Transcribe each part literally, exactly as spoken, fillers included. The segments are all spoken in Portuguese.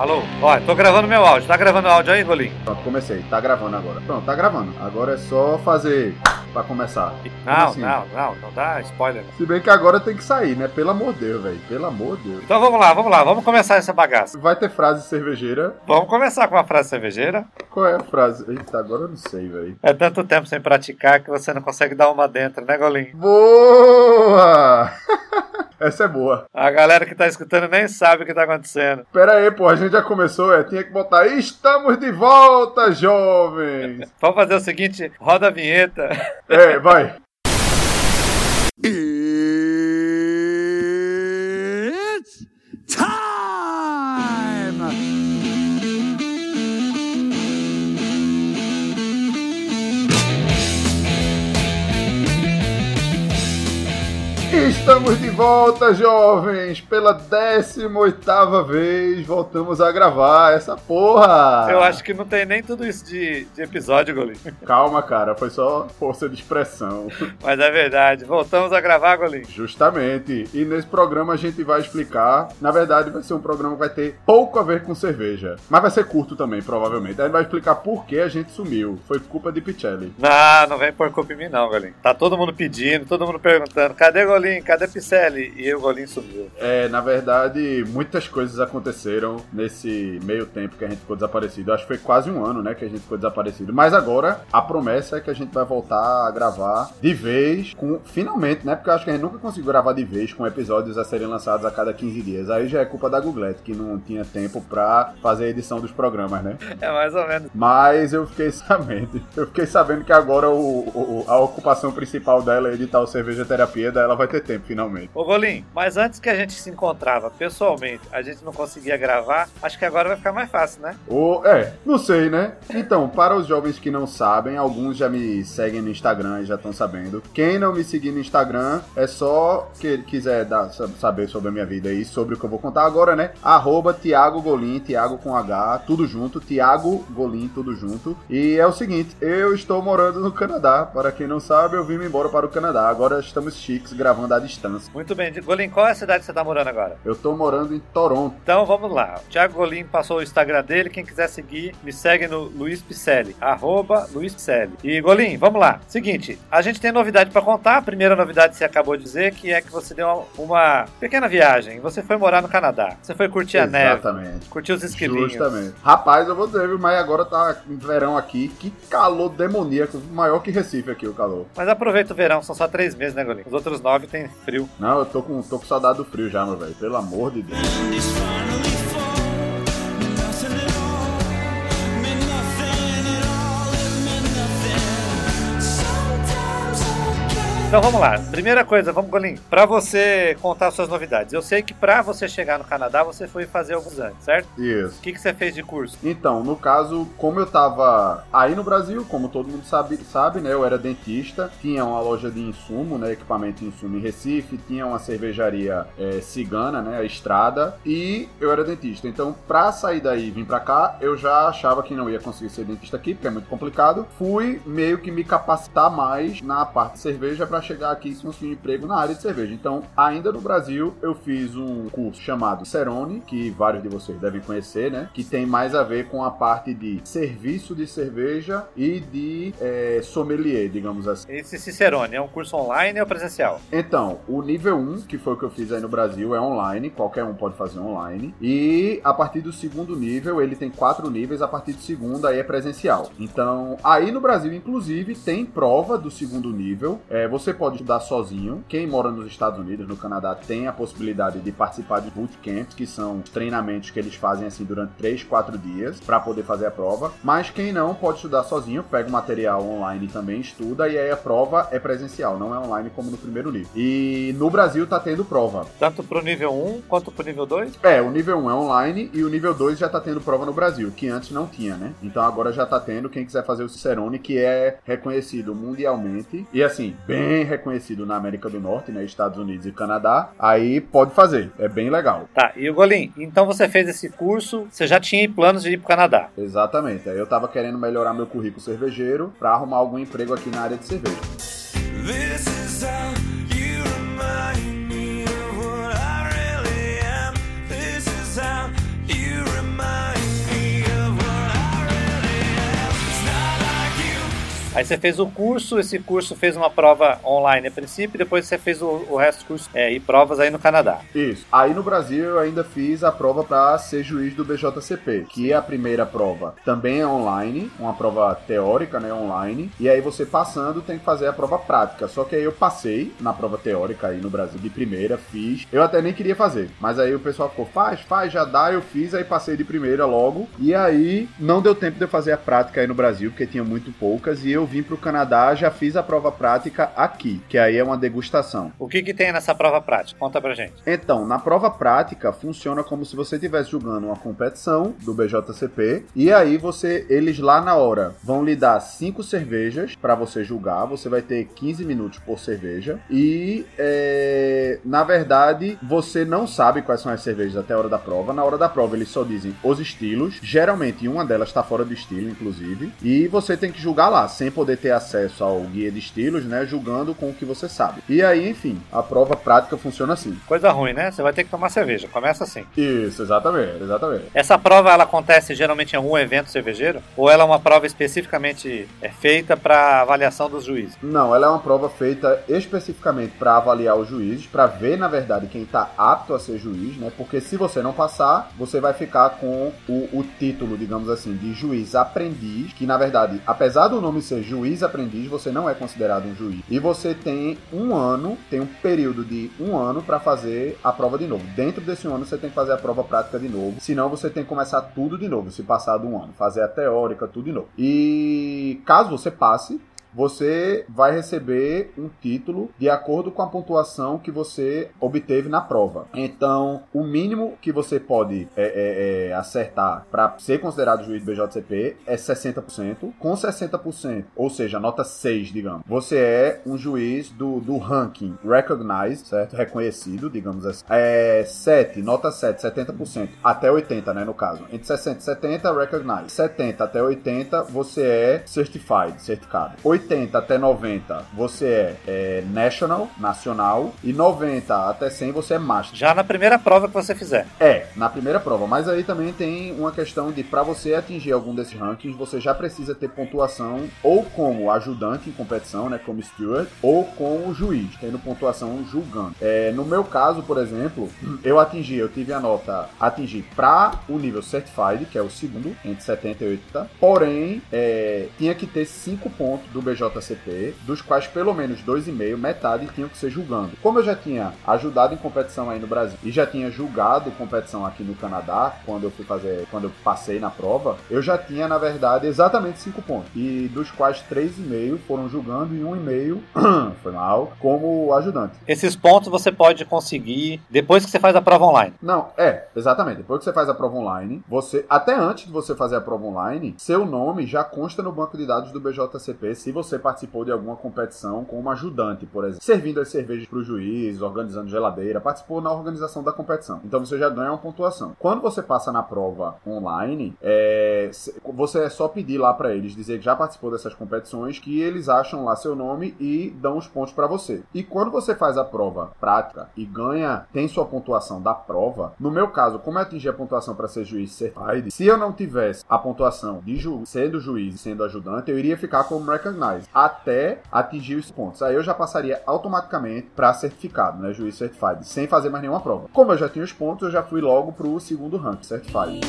Alô? Ó, tô gravando meu áudio. Tá gravando o áudio aí, Golim? Pronto, comecei. Tá gravando agora. Pronto, tá gravando. Agora é só fazer pra começar. Não, assim? não, não. Não dá spoiler. Se bem que agora tem que sair, né? Pelo amor de Deus, velho. Pelo amor de Deus. Então vamos lá, vamos lá. Vamos começar essa bagaça. Vai ter frase cervejeira. Vamos começar com a frase cervejeira. Qual é a frase? Eita, agora eu não sei, velho. É tanto tempo sem praticar que você não consegue dar uma dentro, né, Golim? Boa! Essa é boa. A galera que tá escutando nem sabe o que tá acontecendo. Pera aí, pô, a gente já começou, é, tinha que botar "Estamos de volta, jovens!" Vamos fazer o seguinte, roda a vinheta. É, vai. It's time! Estamos de volta, jovens, pela décima oitava vez, voltamos a gravar essa porra. Eu acho que não tem nem tudo isso de, de episódio, Golim. Calma, cara, foi só força de expressão. Mas é verdade, voltamos a gravar, Golim. Justamente, e nesse programa a gente vai explicar, na verdade vai ser um programa que vai ter pouco a ver com cerveja, mas vai ser curto também, provavelmente. A gente vai explicar por que a gente sumiu, foi culpa de Pichelli. Não, não vem por culpa em mim não, Golim. Tá todo mundo pedindo, todo mundo perguntando, cadê Golim? Cadê Pichelli? E o Golim sumiu. É, na verdade, muitas coisas aconteceram nesse meio tempo que a gente ficou desaparecido. Acho que foi quase um ano, né, que a gente ficou desaparecido. Mas agora, a promessa é que a gente vai voltar a gravar de vez, com finalmente, né, porque eu acho que a gente nunca conseguiu gravar de vez com episódios a serem lançados a cada quinze dias. Aí já é culpa da Googlete, que não tinha tempo pra fazer a edição dos programas, né? É, mais ou menos. Mas eu fiquei sabendo, eu fiquei sabendo que agora o, o, a ocupação principal dela é editar o Cerveja Terapia, daí ela vai ter tempo, finalmente. Ô Golim, mas antes que a gente se encontrava pessoalmente, a gente não conseguia gravar, acho que agora vai ficar mais fácil, né? Ô, é, não sei, né? Então, para os jovens que não sabem, alguns já me seguem no Instagram e já estão sabendo. Quem não me seguir no Instagram, é só que quiser dar, saber sobre a minha vida e sobre o que eu vou contar agora, né? Arroba Thiago Golim, Thiago com H, tudo junto, Thiago Golim, tudo junto. E é o seguinte, eu estou morando no Canadá, para quem não sabe, eu vim embora para o Canadá. Agora estamos chiques, gravando da distância. Muito bem. Golim, qual é a cidade que você tá morando agora? Eu tô morando em Toronto. Então, vamos lá. O Thiago Golim passou o Instagram dele. Quem quiser seguir, me segue no Luiz Pichelli. Arroba Luiz Pichelli. E, Golim, vamos lá. Seguinte, a gente tem novidade pra contar. A primeira novidade que você acabou de dizer, que é que você deu uma, uma pequena viagem. Você foi morar no Canadá. Você foi curtir a neve. Exatamente. Curtir os esquilinhos. Justamente. Rapaz, eu vou dizer, mas agora tá em verão aqui. Que calor demoníaco. Maior que Recife aqui, o calor. Mas aproveita o verão. São só três meses, né, Golim? Os outros nove tem frio. Não, eu tô com, tô com saudade do frio já, meu velho. Pelo amor de Deus. Então vamos lá, primeira coisa, vamos, Golim, pra você contar suas novidades. Eu sei que pra você chegar no Canadá, você foi fazer alguns anos, certo? Isso. O que, que você fez de curso? Então, no caso, como eu tava aí no Brasil, como todo mundo sabe, sabe, né, eu era dentista, tinha uma loja de insumo, né, equipamento de insumo em Recife, tinha uma cervejaria é, cigana, né, a Estrada, e eu era dentista. Então, pra sair daí e vir pra cá, eu já achava que não ia conseguir ser dentista aqui, porque é muito complicado. Fui meio que me capacitar mais na parte de cerveja pra chegar aqui e conseguir um emprego na área de cerveja. Então, ainda no Brasil, eu fiz um curso chamado Cicerone, que vários de vocês devem conhecer, né? Que tem mais a ver com a parte de serviço de cerveja e de é, sommelier, digamos assim. Esse Cicerone é um curso online ou presencial? Então, o nível um, que foi o que eu fiz aí no Brasil, é online, qualquer um pode fazer online. E a partir do segundo nível, ele tem quatro níveis, a partir do segundo aí é presencial. Então, aí no Brasil, inclusive, tem prova do segundo nível. É, você Você pode estudar sozinho. Quem mora nos Estados Unidos, no Canadá, tem a possibilidade de participar de bootcamps, que são treinamentos que eles fazem assim durante três, quatro dias para poder fazer a prova. Mas quem não pode estudar sozinho, pega o material online também, estuda, e aí a prova é presencial, não é online como no primeiro nível. E no Brasil tá tendo prova. Tanto pro nível um quanto pro nível dois? É, o nível um é online e o nível dois já tá tendo prova no Brasil, que antes não tinha, né? Então agora já tá tendo. Quem quiser fazer o Cicerone, que é reconhecido mundialmente e assim, bem reconhecido na América do Norte, né, Estados Unidos e Canadá, aí pode fazer, é bem legal. Tá, e o Golim, então você fez esse curso, você já tinha planos de ir pro Canadá? Exatamente, eu tava querendo melhorar meu currículo cervejeiro pra arrumar algum emprego aqui na área de cerveja. This is a... You remind me of what I really am. This is how you remind Aí você fez o curso, esse curso fez uma prova online a princípio, e depois você fez o, o resto do curso é, e provas aí no Canadá. Isso. Aí no Brasil eu ainda fiz a prova para ser juiz do B J C P, que é a primeira prova. Também é online, uma prova teórica, né, online. E aí você passando tem que fazer a prova prática. Só que aí eu passei na prova teórica aí no Brasil de primeira, fiz. Eu até nem queria fazer, mas aí o pessoal ficou, faz, faz, já dá, eu fiz, aí passei de primeira logo. E aí não deu tempo de eu fazer a prática aí no Brasil, porque tinha muito poucas, e eu vim pro Canadá, já fiz a prova prática aqui, que aí é uma degustação. O que que tem nessa prova prática? Conta pra gente. Então, na prova prática funciona como se você estivesse julgando uma competição do B J C P, e aí você, eles lá na hora vão lhe dar cinco cervejas pra você julgar, você vai ter quinze minutos por cerveja, e é, na verdade, você não sabe quais são as cervejas até a hora da prova. Na hora da prova eles só dizem os estilos, geralmente uma delas tá fora do estilo, inclusive, e você tem que julgar lá, sem poder ter acesso ao guia de estilos, né, julgando com o que você sabe. E aí, enfim, a prova prática funciona assim. Coisa ruim, né? Você vai ter que tomar cerveja. Começa assim. Isso, exatamente, exatamente. Essa prova, ela acontece geralmente em algum evento cervejeiro? Ou ela é uma prova especificamente é, feita para avaliação dos juízes? Não, ela é uma prova feita especificamente para avaliar os juízes, para ver, na verdade, quem tá apto a ser juiz, né? Porque se você não passar, você vai ficar com o, o título, digamos assim, de juiz aprendiz, que, na verdade, apesar do nome ser juiz aprendiz, você não é considerado um juiz. E você tem um ano, tem um período de um ano para fazer a prova de novo. Dentro desse ano você tem que fazer a prova prática de novo, senão você tem que começar tudo de novo, se passar de um ano, fazer a teórica, tudo de novo. E caso você passe, você vai receber um título de acordo com a pontuação que você obteve na prova. Então, o mínimo que você pode é, é, é, acertar para ser considerado juiz do B J C P é sessenta por cento. Com sessenta por cento, ou seja, nota seis, digamos, você é um juiz do, do ranking recognized, certo? Reconhecido, digamos assim. É, sete, nota sete, setenta por cento. Até oitenta, né, no caso. Entre sessenta e setenta, recognized. setenta até oitenta, você é certified, certificado. oitenta até noventa, você é, é national, nacional, e noventa até cem, você é master. Já na primeira prova que você fizer. É, na primeira prova, mas aí também tem uma questão de, para você atingir algum desses rankings, você já precisa ter pontuação ou como ajudante em competição, né, como steward, ou com o juiz, tendo pontuação julgando. É, no meu caso, por exemplo, eu atingi, eu tive a nota, atingi para o nível certified, que é o segundo, entre setenta e oitenta, porém, é, tinha que ter cinco pontos do B J C P, dos quais pelo menos dois e meio, metade, tinham que ser julgando. Como eu já tinha ajudado em competição aí no Brasil e já tinha julgado competição aqui no Canadá, quando eu fui fazer, quando eu passei na prova, eu já tinha, na verdade, exatamente cinco pontos, e dos quais três e meio foram julgando e um e meio foi mal, como ajudante. Esses pontos você pode conseguir depois que você faz a prova online? Não, é, exatamente, depois que você faz a prova online, você, até antes de você fazer a prova online, seu nome já consta no banco de dados do B J C P, se você participou de alguma competição como ajudante, por exemplo, servindo as cervejas para o juiz, organizando geladeira, participou na organização da competição. Então você já ganha uma pontuação. Quando você passa na prova online, é, você é só pedir lá para eles, dizer que já participou dessas competições, que eles acham lá seu nome e dão os pontos para você. E quando você faz a prova prática e ganha, tem sua pontuação da prova, no meu caso, como eu atingi a pontuação para ser juiz certified, se eu não tivesse a pontuação de ju- sendo juiz e sendo ajudante, eu iria ficar como recognized, até atingir os pontos. Aí eu já passaria automaticamente para certificado, né, juiz certified, sem fazer mais nenhuma prova. Como eu já tinha os pontos, eu já fui logo pro segundo rank, certified.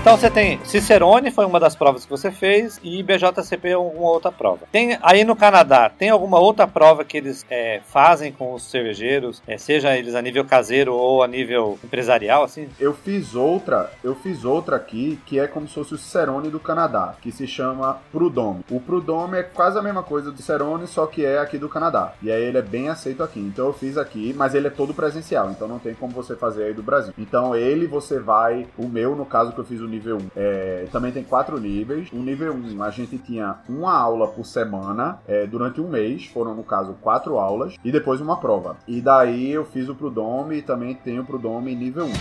Então você tem Cicerone, foi uma das provas que você fez, e B J C P é uma outra prova. Tem aí no Canadá, tem alguma outra prova que eles é, fazem com os cervejeiros, é, seja eles a nível caseiro ou a nível empresarial, assim? Eu fiz outra, eu fiz outra aqui, que é como se fosse o Cicerone do Canadá, que se chama Prud'homme. O Prud'homme é quase a mesma coisa do Cicerone, só que é aqui do Canadá. E aí ele é bem aceito aqui. Então eu fiz aqui, mas ele é todo presencial, então não tem como você fazer aí do Brasil. Então ele, você vai, o meu, no caso que eu fiz o nível um, é, também tem quatro níveis. O nível um, a gente tinha uma aula por semana, é, durante um mês, foram no caso quatro aulas e depois uma prova, e daí eu fiz o Prud'homme e também tenho o Prud'homme nível um.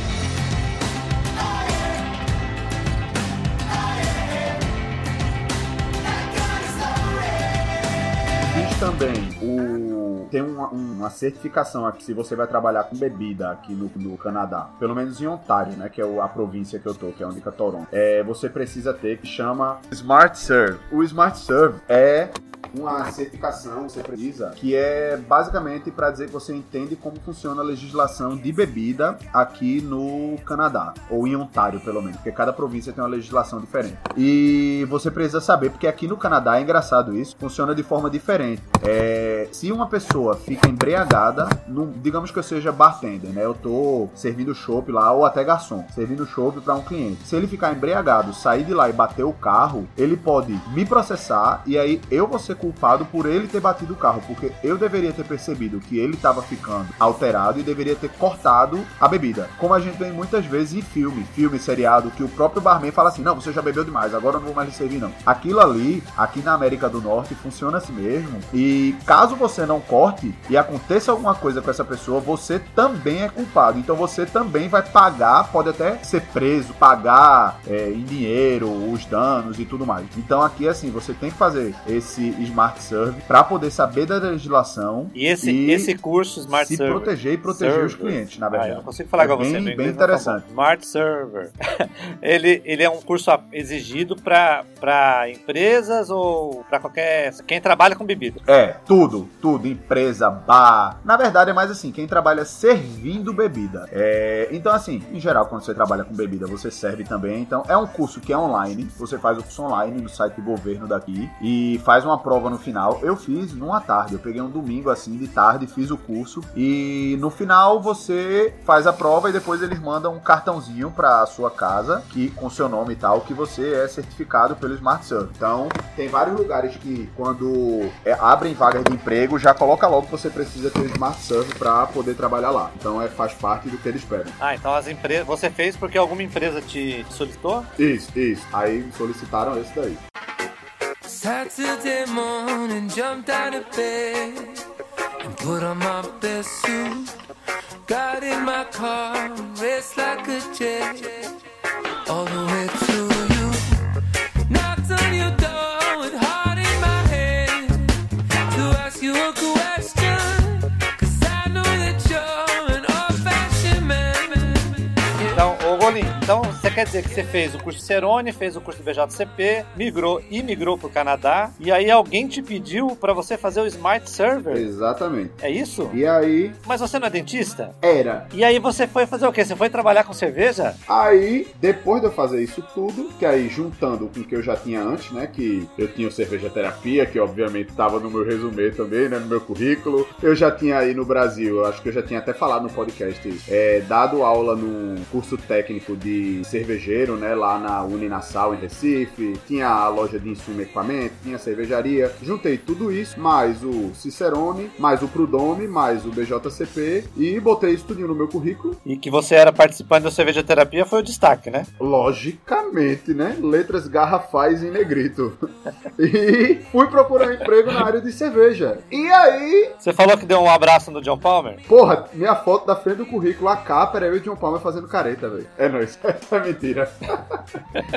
Também o tem uma, uma certificação aqui, se você vai trabalhar com bebida aqui no, no Canadá, pelo menos em Ontário, né, que é o, a província que eu tô, que é a única Toronto, é, você precisa ter, que chama Smart Serve. O Smart Serve é uma certificação que você precisa, que é basicamente para dizer que você entende como funciona a legislação de bebida aqui no Canadá, ou em Ontário pelo menos, porque cada província tem uma legislação diferente. E você precisa saber, porque aqui no Canadá, é engraçado isso, funciona de forma diferente. É, se uma pessoa fica embriagada, num, digamos que eu seja bartender, né? Eu tô servindo chopp lá, ou até garçom, servindo chopp para um cliente. Se ele ficar embriagado, sair de lá e bater o carro, ele pode me processar, e aí eu vou ser culpado por ele ter batido o carro, porque eu deveria ter percebido que ele estava ficando alterado e deveria ter cortado a bebida. Como a gente vê muitas vezes em filme, filme, seriado, que o próprio barman fala assim, não, você já bebeu demais, agora eu não vou mais lhe servir não. Aquilo ali, aqui na América do Norte, funciona assim mesmo, e caso você não corte e aconteça alguma coisa com essa pessoa, você também é culpado, então você também vai pagar, pode até ser preso, pagar é, em dinheiro os danos e tudo mais. Então aqui assim, você tem que fazer esse Smart Serve para poder saber da legislação e esse, e esse curso Smart se Server. proteger e proteger Server. os clientes, na verdade. Ah, eu não consigo falar é igual bem, você, meu inglês, bem interessante. Tá Smart Serve. ele, ele é um curso exigido para empresas ou para qualquer... quem trabalha com bebida. É, tudo, tudo. Empresa, bar. Na verdade, é mais assim, quem trabalha servindo bebida. É, então, assim, em geral, quando você trabalha com bebida, você serve também. Então, é um curso que é online. Você faz o curso online no site do governo daqui e faz uma prova no final. Eu fiz numa tarde, eu peguei um domingo assim de tarde, fiz o curso e no final você faz a prova e depois eles mandam um cartãozinho pra sua casa, que com seu nome e tal, que você é certificado pelo Smart Serve. Então, tem vários lugares que quando é, abrem vagas de emprego, já coloca logo que você precisa ter o Smart Serve pra poder trabalhar lá. Então, é, faz parte do que eles pedem. Ah, então as empresas, você fez porque alguma empresa te solicitou? Isso, isso. Aí solicitaram esse daí. Saturday morning, jumped out of bed and put on my best suit. Got in my car, raced like a jet, all the way to you. Knocked on your door with heart in my head to ask you a question, 'cause I know that you're an old-fashioned man. Então, ô Golim, então você quer dizer que você fez o curso Cicerone, fez o curso do B J C P, migrou e migrou pro Canadá, e aí alguém te pediu pra você fazer o Smart Server? Exatamente. É isso? E aí... Mas você não é dentista? Era. E aí você foi fazer o quê? Você foi trabalhar com cerveja? Aí, depois de eu fazer isso tudo, que aí juntando com o que eu já tinha antes, né, que eu tinha o Cerveja Terapia, que obviamente tava no meu resumê também, né, no meu currículo, eu já tinha aí no Brasil, eu acho que eu já tinha até falado no podcast isso, é, dado aula no curso técnico de cervejeiro, né, lá na Uni Nassau em Recife, tinha a loja de insumo e equipamento, tinha a cervejaria, juntei tudo isso, mais o Cicerone, mais o Prud'homme, mais o B J C P e botei isso tudo no meu currículo. E que você era participante da Cerveja Terapia foi o destaque, né? Logicamente, né? Letras garrafais em negrito. E fui procurar emprego na área de cerveja. E aí... Você falou que deu um abraço no John Palmer? Porra, minha foto da frente do currículo, a capa, era eu e o John Palmer fazendo careta, velho. É nóis. Mentira.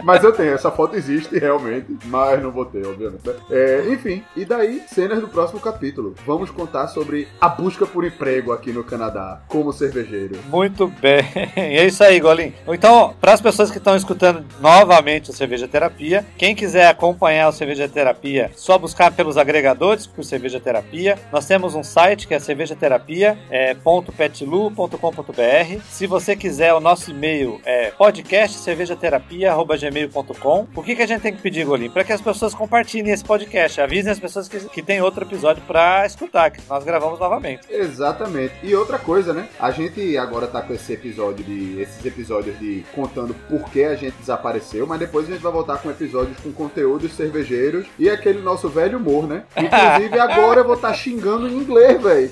Mas eu tenho, essa foto existe realmente, mas não botei, obviamente. É, enfim, e daí, cenas do próximo capítulo. Vamos contar sobre a busca por emprego aqui no Canadá, como cervejeiro. Muito bem. É isso aí, Golim. Então, para as pessoas que estão escutando novamente o Cerveja Terapia, quem quiser acompanhar o Cerveja Terapia, só buscar pelos agregadores por Cerveja Terapia. Nós temos um site que é cerveja terapia ponto petlu ponto com ponto b r. Se você quiser, o nosso e-mail é podcast podcast cerveja terapia arroba gmail ponto com. O que, que a gente tem que pedir, Golim? Para que as pessoas compartilhem esse podcast, avisem as pessoas que, que tem outro episódio para escutar, que nós gravamos novamente. Exatamente. E outra coisa, né? A gente agora tá com esse episódio de, esses episódios de contando por que a gente desapareceu, mas depois a gente vai voltar com episódios com conteúdos cervejeiros e aquele nosso velho humor, né? Inclusive agora eu vou estar tá xingando em inglês, velho.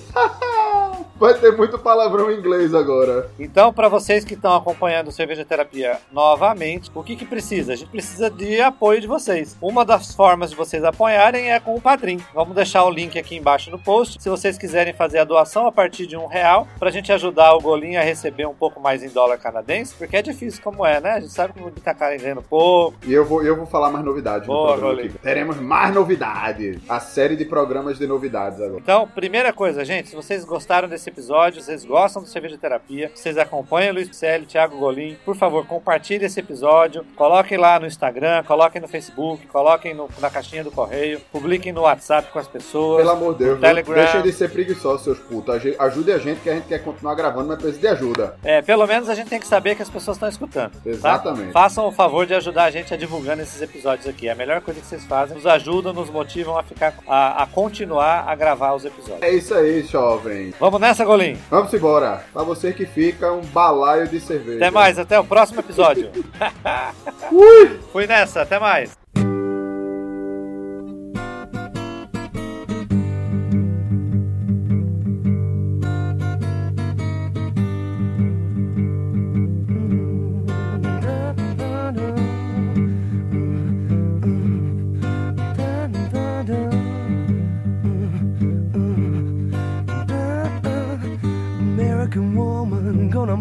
Vai ter muito palavrão em inglês agora. Então, para vocês que estão acompanhando o Cerveja Terapia novamente, o que que precisa? A gente precisa de apoio de vocês. Uma das formas de vocês apoiarem é com o Padrim. Vamos deixar o link aqui embaixo no post. Se vocês quiserem fazer a doação a partir de um real, pra gente ajudar o Golinho a receber um pouco mais em dólar canadense, porque é difícil como é, né? A gente sabe como tá carecendo pouco. E eu vou, eu vou falar mais novidades. Boa, no Golinho. Teremos mais novidades. A série de programas de novidades agora. Então, primeira coisa, gente, se vocês gostaram desse episódio, vocês gostam do Cerveja Terapia, vocês acompanham o Luiz Pichelli, Thiago Golim, por favor, compartilhe esse episódio, coloquem lá no Instagram, coloquem no Facebook, coloquem no, na caixinha do correio, publiquem no WhatsApp com as pessoas. Pelo amor de Deus, Telegram. Deixem de ser preguiçosos, seus putos. Ajude a gente, que a gente quer continuar gravando, mas precisa de ajuda. É, pelo menos a gente tem que saber que as pessoas estão escutando. Exatamente. Tá? Façam o favor de ajudar a gente a divulgando esses episódios aqui. É a melhor coisa que vocês fazem. Nos ajudam, nos motivam a ficar, a, a continuar a gravar os episódios. É isso aí, jovem. Vamos nessa, Golim? Vamos embora. Pra você que fica, um balaio de cerveja. Até mais, até o próximo episódio. Ui. Fui nessa, até mais.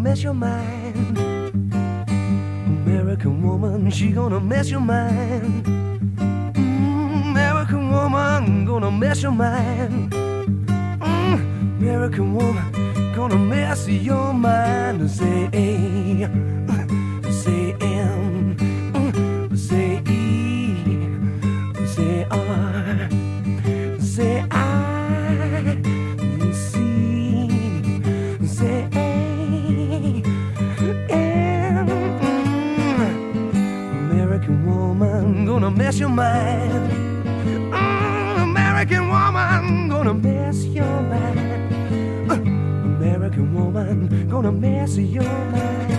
Mess your mind, American woman, she gonna mess your mind. Mm, American woman, gonna mess your mind. Mm, American woman, gonna mess your mind. Say A, say M, say E, say R, say I, C, say A. Woman, gonna mess your mind. Mm, American woman, gonna mess your mind. Uh, American woman, gonna mess your mind.